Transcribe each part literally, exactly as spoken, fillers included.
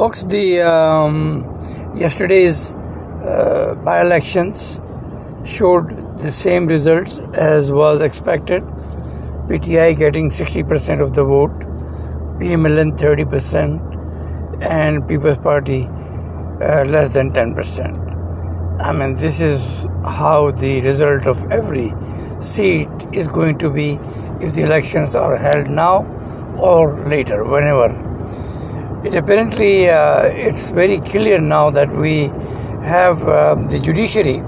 Folks, the um, yesterday's uh, by-elections showed the same results as was expected. P T I getting sixty percent of the vote, P M L N thirty percent, and People's Party uh, less than ten percent. I mean, this is how the result of every seat is going to be if the elections are held now or later, whenever. It apparently, uh, it's very clear now that we have uh, the judiciary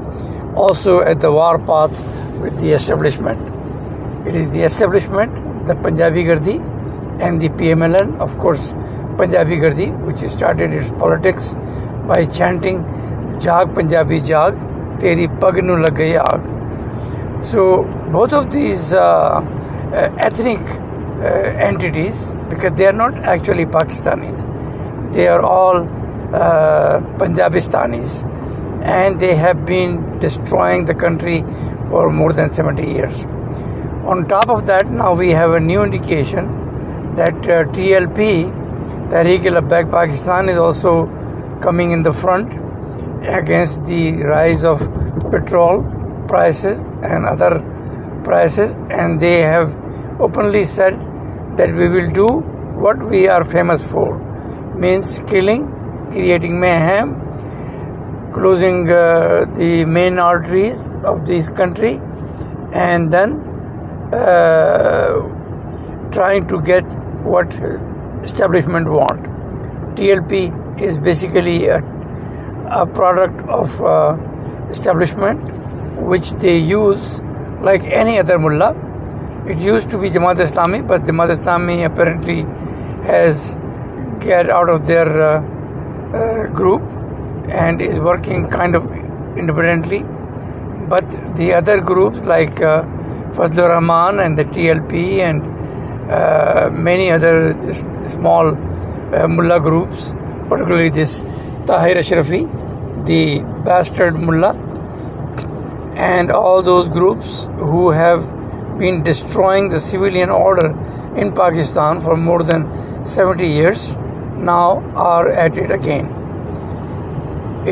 also at the war path with the establishment. It is the establishment, the Punjabi Gardi and the P M L N, of course, Punjabi Gardi, which started its politics by chanting, "Jaag Punjabi Jaag, Teri Pag Nu Lag Gayi Aag." So both of these uh, uh, ethnic Uh, entities, because they are not actually Pakistanis, they are all uh, Punjabistanis, and they have been destroying the country for more than seventy years. On top of that, now we have a new indication that uh, T L P, Tehreek-e-Labbaik Pakistan, is also coming in the front against the rise of petrol prices and other prices, and they have openly said that we will do what we are famous for, means killing, creating mayhem, closing uh, the main arteries of this country, and then uh, trying to get what establishment want. T L P is basically a, a product of uh, establishment, which they use like any other mullah. It used to be Jamaat-e-Islami, but Jamaat-e-Islami apparently has got out of their uh, uh, group and is working kind of independently. But the other groups like uh, Fazlur Rahman and the T L P and uh, many other small uh, mullah groups, particularly this Tahir Ashrafi, the bastard mullah, and all those groups who have been destroying the civilian order in Pakistan for more than seventy years, now are at it again.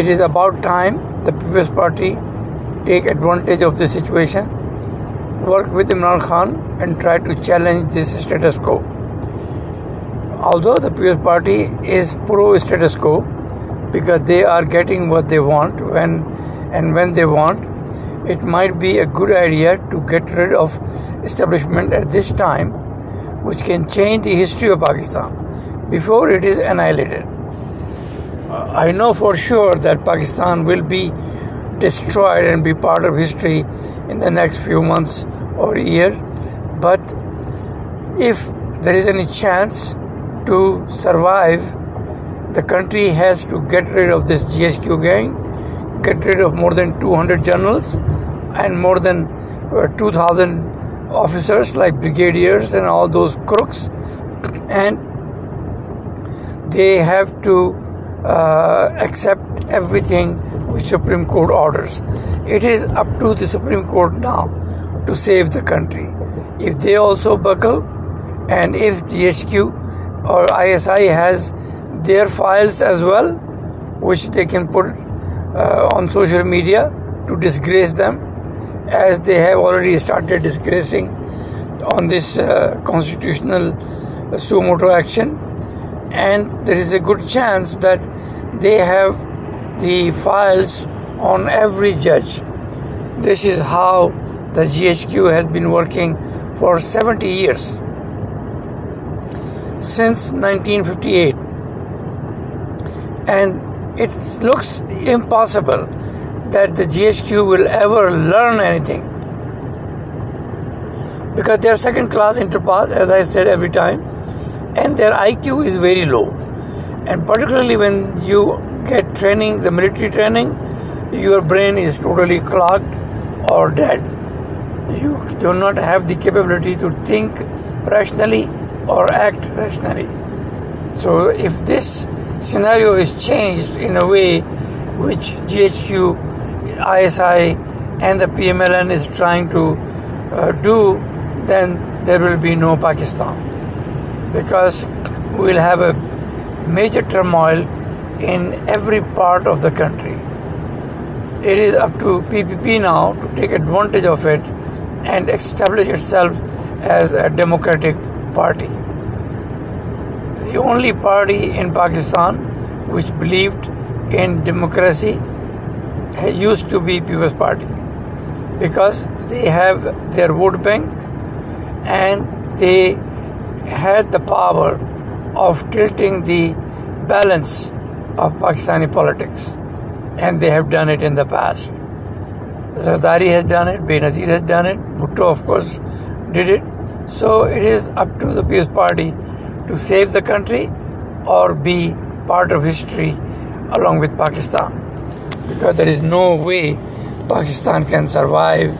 It is about time the People's Party take advantage of the situation, work with Imran Khan and try to challenge this status quo. Although the People's Party is pro-status quo, because they are getting what they want when and when they want, it might be a good idea to get rid of establishment at this time, which can change the history of Pakistan before it is annihilated. I know for sure that Pakistan will be destroyed and be part of history in the next few months or year, but if there is any chance to survive, the country has to get rid of this G H Q gang, get rid of more than two hundred generals and more than uh, two thousand officers like brigadiers and all those crooks, and they have to uh, accept everything which Supreme Court orders. It is up to the Supreme Court now to save the country. If they also buckle, and if G H Q or I S I has their files as well, which they can put Uh, on social media to disgrace them, as they have already started disgracing on this uh, constitutional uh, suo moto action, and there is a good chance that they have the files on every judge. This is how the G H Q has been working for seventy years, since nineteen fifty-eight, and it looks impossible that the G H Q will ever learn anything, because they are second class interpass, as I said every time, and their I Q is very low. And particularly when you get training, the military training, your brain is totally clogged or dead. You do not have the capability to think rationally or act rationally. So if this scenario is changed in a way which G H Q, I S I and the P M L N is trying to uh, do, then there will be no Pakistan, because we'll have a major turmoil in every part of the country. It is up to P P P now to take advantage of it and establish itself as a democratic party. The only party in Pakistan which believed in democracy used to be People's Party, because they have their vote bank and they had the power of tilting the balance of Pakistani politics, and they have done it in the past. Zardari has done it, Benazir has done it, Bhutto of course did it. So it is up to the People's Party to save the country or be part of history along with Pakistan, because there is no way Pakistan can survive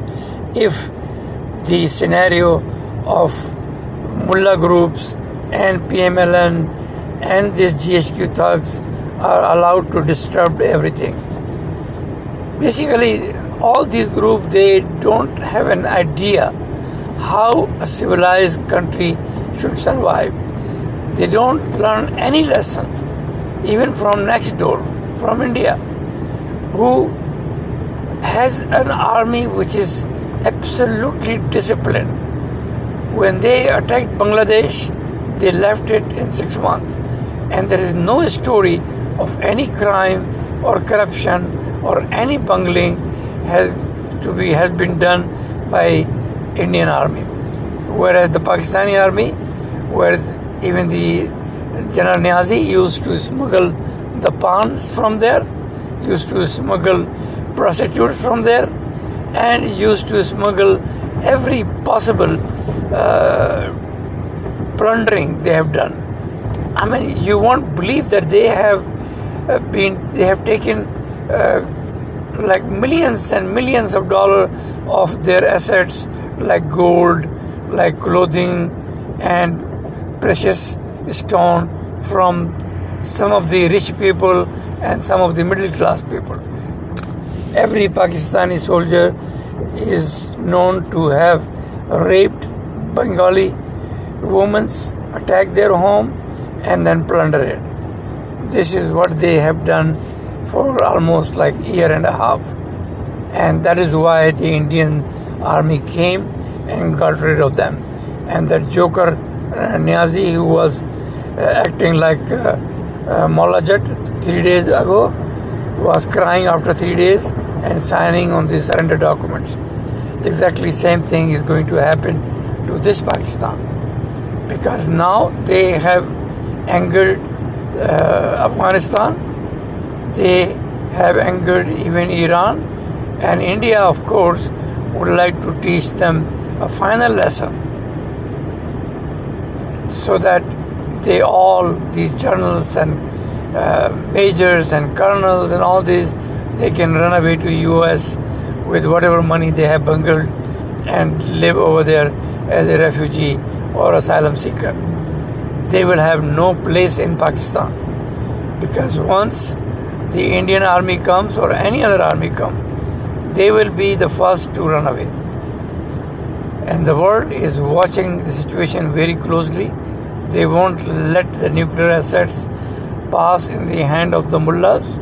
if the scenario of mullah groups and P M L N and these G H Q thugs are allowed to disturb everything. Basically, all these groups, they don't have an idea how a civilized country should survive. They don't learn any lesson, even from next door, from India, who has an army which is absolutely disciplined. When they attacked Bangladesh, they left it in six months. And there is no story of any crime or corruption or any bungling has to be has been done by Indian army. Whereas the Pakistani army, where even the General Niazi used to smuggle the pawns from there, used to smuggle prostitutes from there, and used to smuggle every possible uh, plundering they have done. I mean, you won't believe that they have been, they have taken uh, like millions and millions of dollars of their assets, like gold, like clothing, and precious stone from some of the rich people and some of the middle class people. Every Pakistani soldier is known to have raped Bengali women, attacked their home, and then plunder it. This is what they have done for almost like a year and a half. And that is why the Indian army came and got rid of them. And that joker uh, Niazi, who was uh, acting like uh, uh, Mullah Jat three days ago, was crying after three days and signing on the surrender documents. Exactly same thing is going to happen to this Pakistan, because now they have angered uh, Afghanistan, they have angered even Iran, and India of course would like to teach them a final lesson, so that they all, these generals and uh, majors and colonels and all these, they can run away to U S with whatever money they have bungled and live over there as a refugee or asylum seeker. They will have no place in Pakistan, because once the Indian army comes or any other army comes, they will be the first to run away. And the world is watching the situation very closely. They won't let the nuclear assets pass in the hand of the mullahs,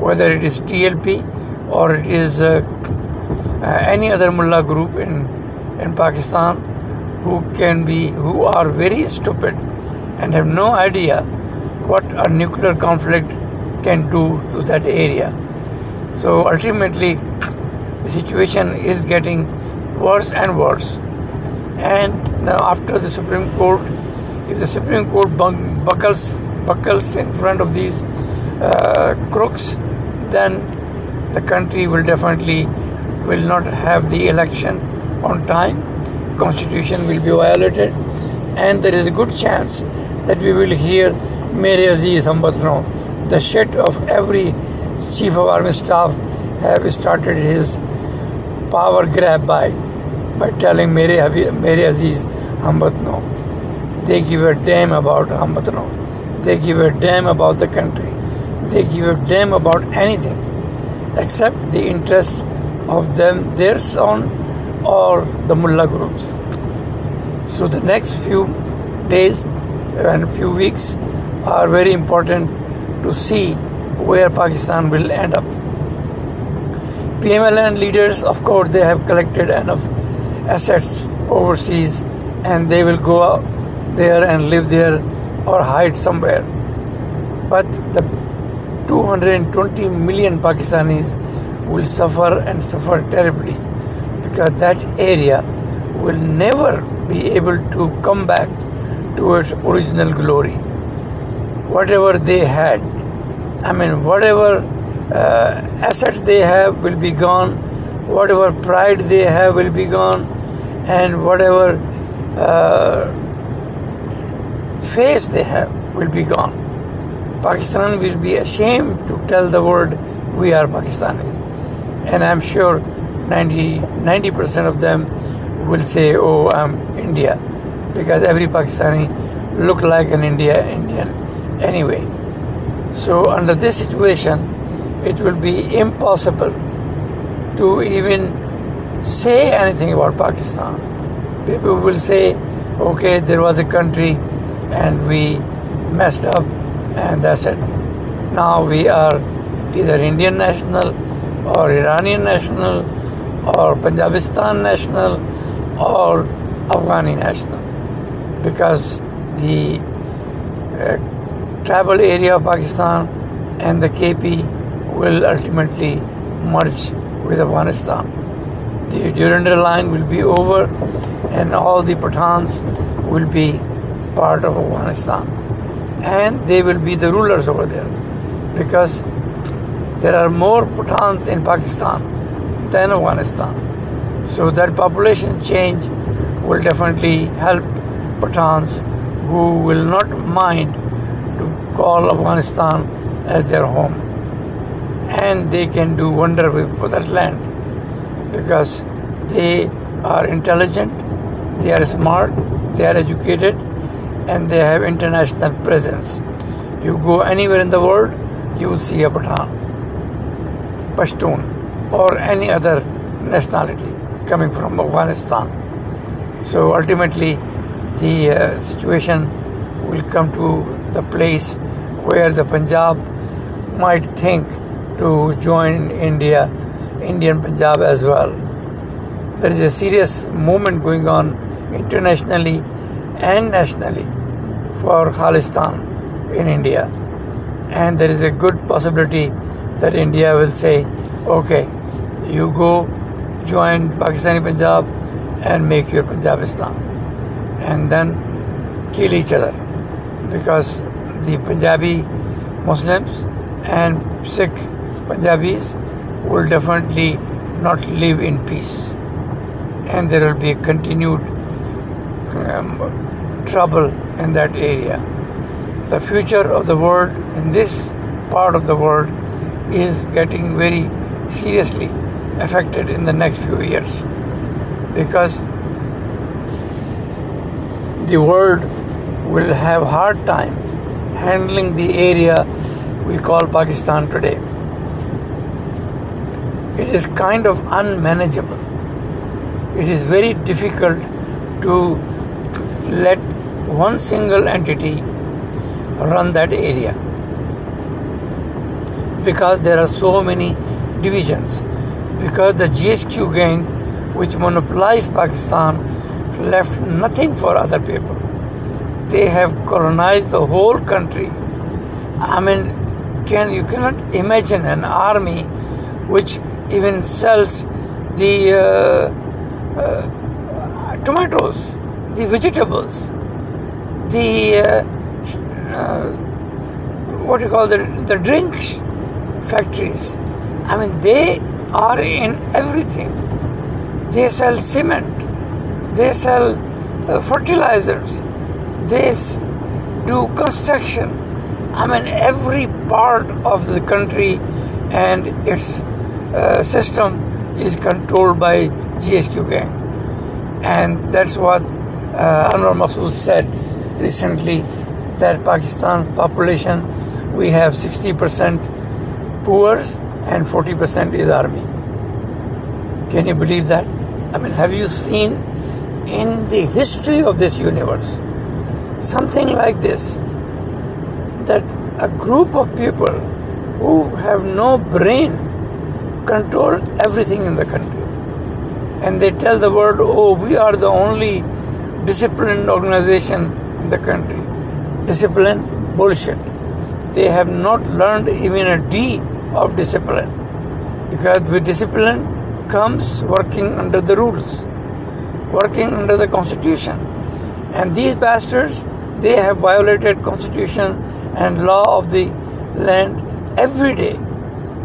whether it is T L P or it is uh, uh, any other mullah group in, in Pakistan, who can be, who are very stupid and have no idea what a nuclear conflict can do to that area. So ultimately, the situation is getting worse and worse. And now after the Supreme Court, if the Supreme Court buckles, buckles in front of these uh, crooks, then the country will definitely will not have the election on time. Constitution will be violated, and there is a good chance that we will hear Mere Aziz Hambatno, the shit of every chief of army staff, have started his power grab by by telling Mere, Mere Aziz Hambatno. They give a damn about Hambatno. They give a damn about the country. They give a damn about anything except the interest of them, their son, or the mullah groups. So the next few days and few weeks are very important to see where Pakistan will end up. P M L N leaders, of course, they have collected enough assets overseas and they will go out there and live there or hide somewhere. But the two hundred twenty million Pakistanis will suffer and suffer terribly, because that area will never be able to come back to its original glory. Whatever they had, I mean, whatever uh, assets they have will be gone, whatever pride they have will be gone, and whatever uh, face they have will be gone. Pakistan will be ashamed to tell the world we are Pakistanis. And I'm sure ninety percent of them will say, oh, I'm India, because every Pakistani look like an India Indian anyway. So under this situation, it will be impossible to even say anything about Pakistan. People will say, okay, there was a country and we messed up and that's it. Now we are either Indian national or Iranian national or Punjabistan national or Afghani national, because the uh, tribal area of Pakistan and the K P will ultimately merge with Afghanistan. The Durand Line will be over and all the Pathans will be part of Afghanistan, and they will be the rulers over there, because there are more Pathans in Pakistan than Afghanistan. So that population change will definitely help Pathans, who will not mind to call Afghanistan as their home. And they can do wonder with for that land, because they are intelligent, they are smart, they are educated, and they have international presence. You go anywhere in the world, you will see a Pathan, Pashtun, or any other nationality coming from Afghanistan. So ultimately, the uh, situation will come to the place where the Punjab might think to join India, Indian Punjab as well. There is a serious movement going on internationally and nationally for Khalistan in India, and there is a good possibility that India will say, okay, you go join Pakistani Punjab and make your Punjabistan, and then kill each other, because the Punjabi Muslims and Sikh Punjabis will definitely not live in peace, and there will be a continued um, trouble in that area. The future of the world in this part of the world is getting very seriously affected in the next few years, because the world will have a hard time handling the area we call Pakistan today. It is kind of unmanageable. It is very difficult to let one single entity run that area, because there are so many divisions, because the G H Q gang, which monopolized Pakistan, left nothing for other people. They have colonized the whole country. I mean, can you cannot imagine an army which even sells the uh, uh, tomatoes, the vegetables, the uh, uh, what you call the the drink factories. I mean, they are in everything. They sell cement, they sell uh, fertilizers, they do construction. I mean, every part of the country and its Uh, system is controlled by G H Q gang, and that's what uh, Anwar Masood said recently, that Pakistan's population, we have sixty percent poor and forty percent is army. Can you believe that? I mean, have you seen in the history of this universe something like this? that a group of people who have no brain control everything in the country. And they tell the world, oh, we are the only disciplined organization in the country. Discipline, bullshit. They have not learned even a D of discipline. Because with discipline comes working under the rules, working under the constitution. And these bastards, they have violated constitution and law of the land every day,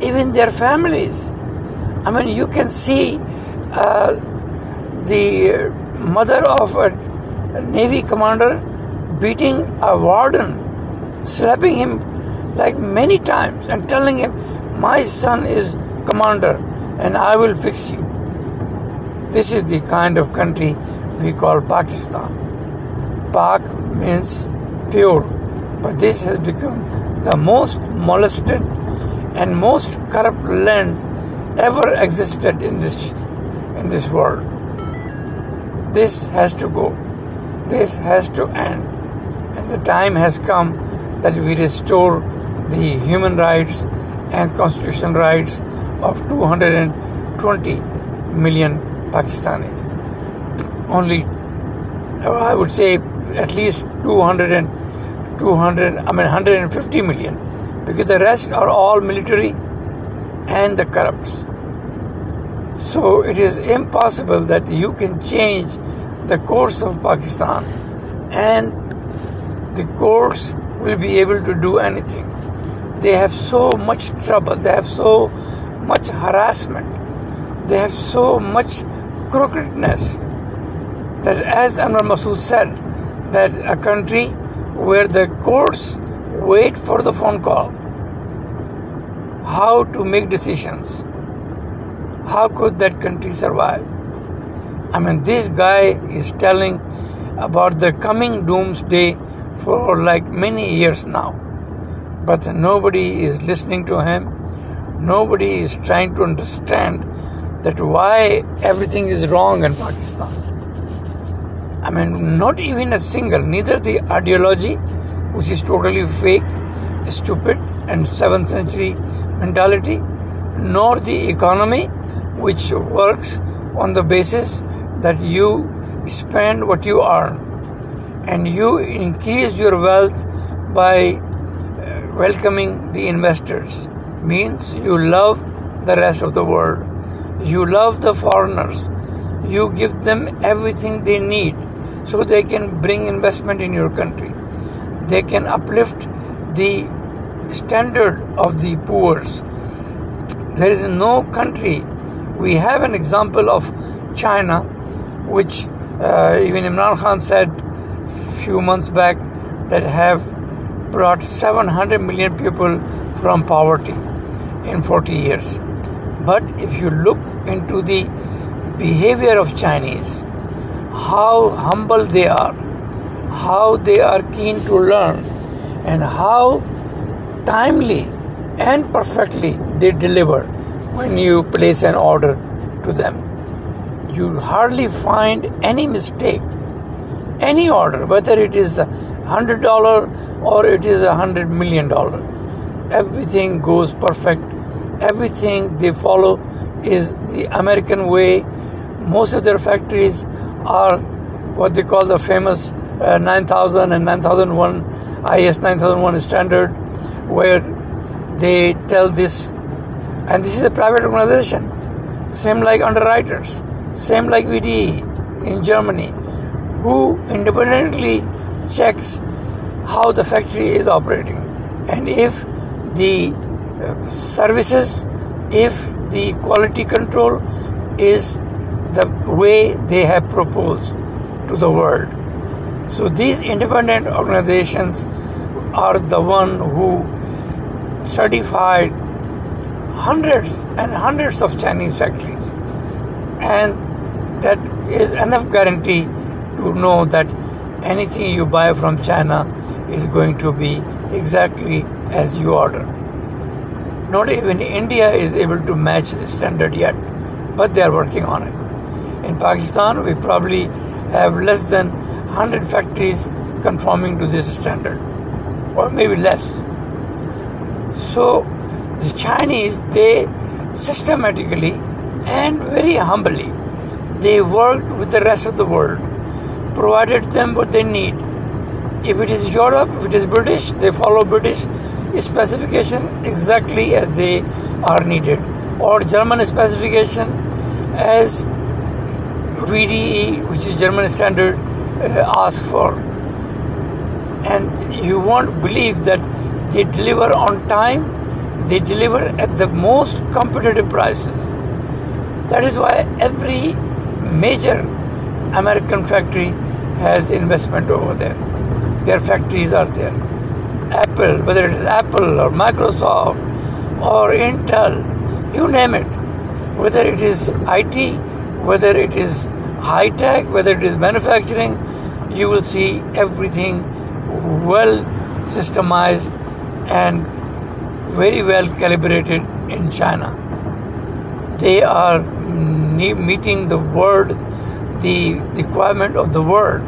even their families. I mean, you can see uh, the mother of a Navy commander beating a warden, slapping him like many times and telling him, my son is commander and I will fix you. This is the kind of country we call Pakistan. Pak means pure, but this has become the most molested and most corrupt land ever existed in this in this world. This has to go. This has to end. And the time has come that we restore the human rights and constitutional rights of two hundred twenty million Pakistanis. Only, I would say, at least two hundred and two hundred, I mean one hundred fifty million, because the rest are all military and the corrupts. So it is impossible that you can change the course of Pakistan, and the courts will be able to do anything. They have so much trouble, they have so much harassment, they have so much crookedness, that as Anwar Masood said, that a country where the courts wait for the phone call, how to make decisions, how could that country survive? I mean, this guy is telling about the coming doomsday for like many years now, but nobody is listening to him. Nobody is trying to understand that why everything is wrong in Pakistan. I mean, not even a single, neither the ideology, which is totally fake, stupid, and seventh century mentality, nor the economy, which works on the basis that you spend what you earn, and you increase your wealth by welcoming the investors. Means you love the rest of the world. You love the foreigners. You give them everything they need so they can bring investment in your country. They can uplift the standard of the poor. There is no country. We have an example of China, which uh, even Imran Khan said a few months back, that have brought seven hundred million people from poverty in forty years. But if you look into the behavior of Chinese, how humble they are, how they are keen to learn, and how timely and perfectly they deliver when you place an order to them. You hardly find any mistake, any order, whether it is a hundred dollar or it is a hundred million dollar. Everything goes perfect. Everything they follow is the American way. Most of their factories are what they call the famous uh, nine thousand and nine thousand one, I S nine thousand one standard, where they tell this, and this is a private organization, same like underwriters, same like V D E in Germany, who independently checks how the factory is operating, and if the services, if the quality control is the way they have proposed to the world. So these independent organizations are the one who certified hundreds and hundreds of Chinese factories, and that is enough guarantee to know that anything you buy from China is going to be exactly as you order. Not even India is able to match the standard yet, but they are working on it. In Pakistan, we probably have less than one hundred factories conforming to this standard. or maybe less. So the Chinese, they systematically and very humbly, they worked with the rest of the world, provided them what they need. If it is Europe, if it is British, they follow British specification exactly as they are needed, or German specification as V D E, which is German standard, uh, ask for. And you won't believe that they deliver on time, they deliver at the most competitive prices. That is why every major American factory has investment over there. Their factories are there. Apple, whether it is Apple or Microsoft or Intel, you name it. Whether it is I T, whether it is high tech, whether it is manufacturing, you will see everything well systemized and very well calibrated in China. They are meeting the world, the requirement of the world,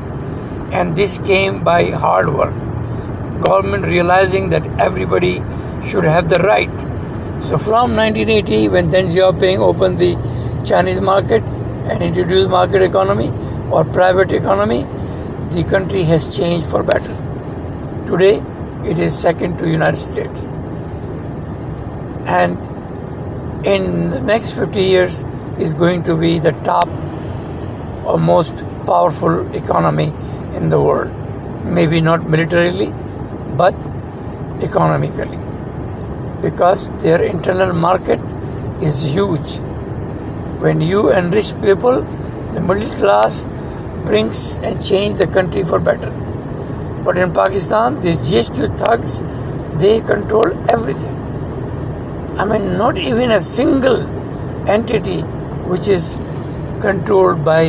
and this came by hard work. Government realizing that everybody should have the right. So from nineteen eighty, when Deng Xiaoping opened the Chinese market and introduced market economy or private economy, the country has changed for better. Today, it is second to United States. And in the next fifty years, is going to be the top or most powerful economy in the world. Maybe not militarily, but economically, because their internal market is huge. When you enrich people, the middle class brings and change the country for better. But in Pakistan, these G H Q thugs, they control everything. I mean, not even a single entity which is controlled by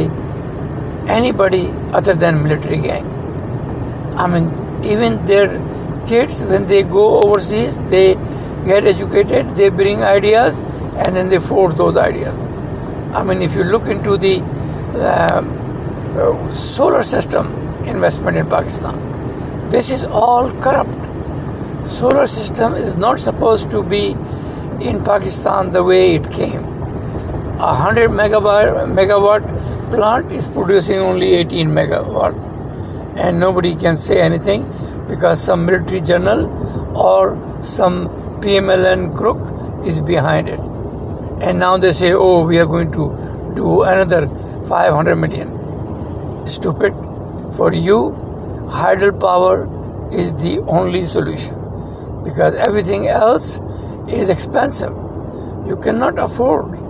anybody other than military gang. I mean, even their kids, when they go overseas, they get educated, they bring ideas, and then they force those ideas. I mean, if you look into the uh, solar system investment in Pakistan, this is all corrupt. Solar system is not supposed to be in Pakistan the way it came. A hundred megawatt, megawatt plant is producing only eighteen megawatt, and nobody can say anything, because some military general or some P M L N crook is behind it. And now they say, oh, we are going to do another five hundred million. Stupid. For you, hydropower is the only solution, because everything else is expensive. You cannot afford.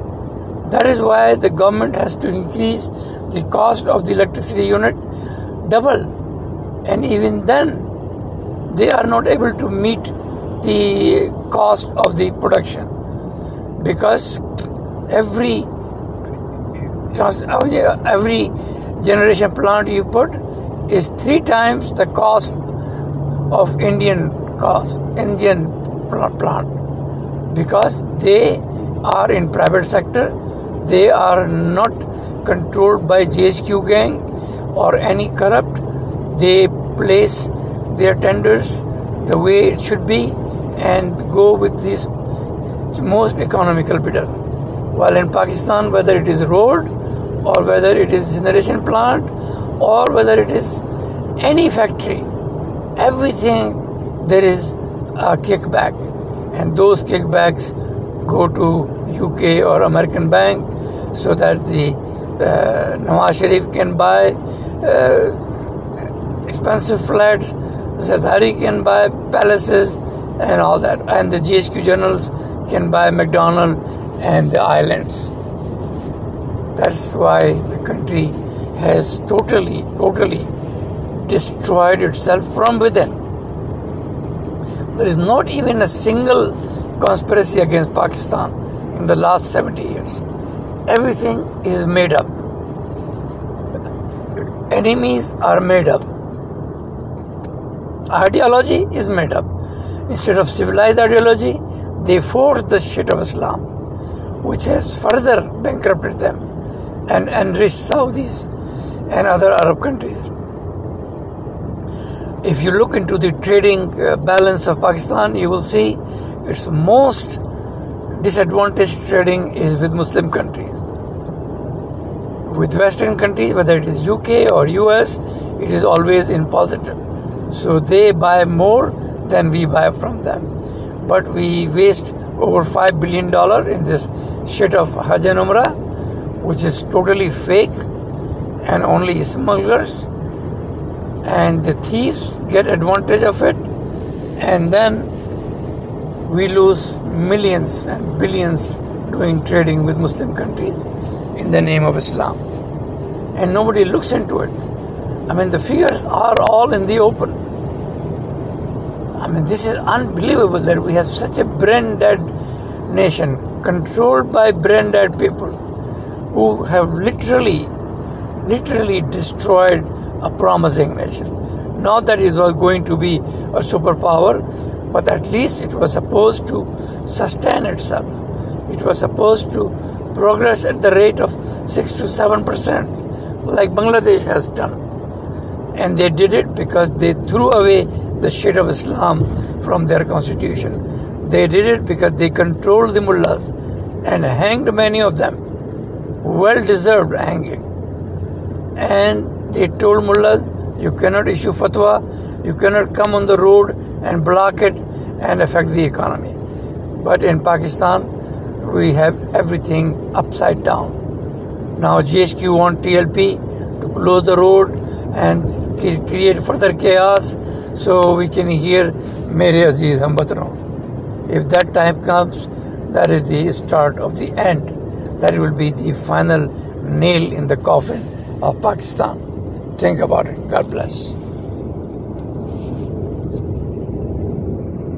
That is why the government has to increase the cost of the electricity unit double. And even then, they are not able to meet the cost of the production, because every every generation plant you put is three times the cost of Indian cost, Indian plant, because they are in private sector. They are not controlled by G H Q gang or any corrupt. They place their tenders the way it should be and go with this most economical bidder. While in Pakistan, whether it is road or whether it is generation plant or whether it is any factory, everything there is a kickback, and those kickbacks go to U K or American bank so that the uh, Nawaz Sharif can buy uh, expensive flats, Zardari can buy palaces and all that, and the G H Q generals can buy McDonald's and the islands. That's why the country has totally, totally destroyed itself from within. There is not even a single conspiracy against Pakistan in the last seventy years. Everything is made up. Enemies are made up. Ideology is made up. Instead of civilized ideology, they forced the shit of Islam, which has further bankrupted them and enriched Saudis and other Arab countries. if you look into the trading balance of Pakistan, you will see its most disadvantaged trading is with Muslim countries. With Western countries, whether it is U K or U S, it is always in positive. So they buy more than we buy from them. But we waste over five billion dollars in this shit of Hajj and Umrah, which is totally fake and only smugglers. And the thieves get advantage of it, and then we lose millions and billions doing trading with Muslim countries in the name of Islam, and nobody looks into it. I mean, the figures are all in the open. I mean, this is unbelievable that we have such a brain dead nation controlled by brain dead people who have literally, literally destroyed a promising nation. Not that it was going to be a superpower, but at least it was supposed to sustain itself. It was supposed to progress at the rate of six to seven percent, like Bangladesh has done. And they did it because they threw away the shit of Islam from their constitution. They did it because they controlled the mullahs and hanged many of them. Well-deserved hanging. And they told mullahs, you cannot issue fatwa, you cannot come on the road and block it and affect the economy. But in Pakistan, we have everything upside down. Now G H Q want T L P to close the road and create further chaos so we can hear Mere Aziz Hum Batron. If that time comes, that is the start of the end. That will be the final nail in the coffin of Pakistan. Think about it. God bless.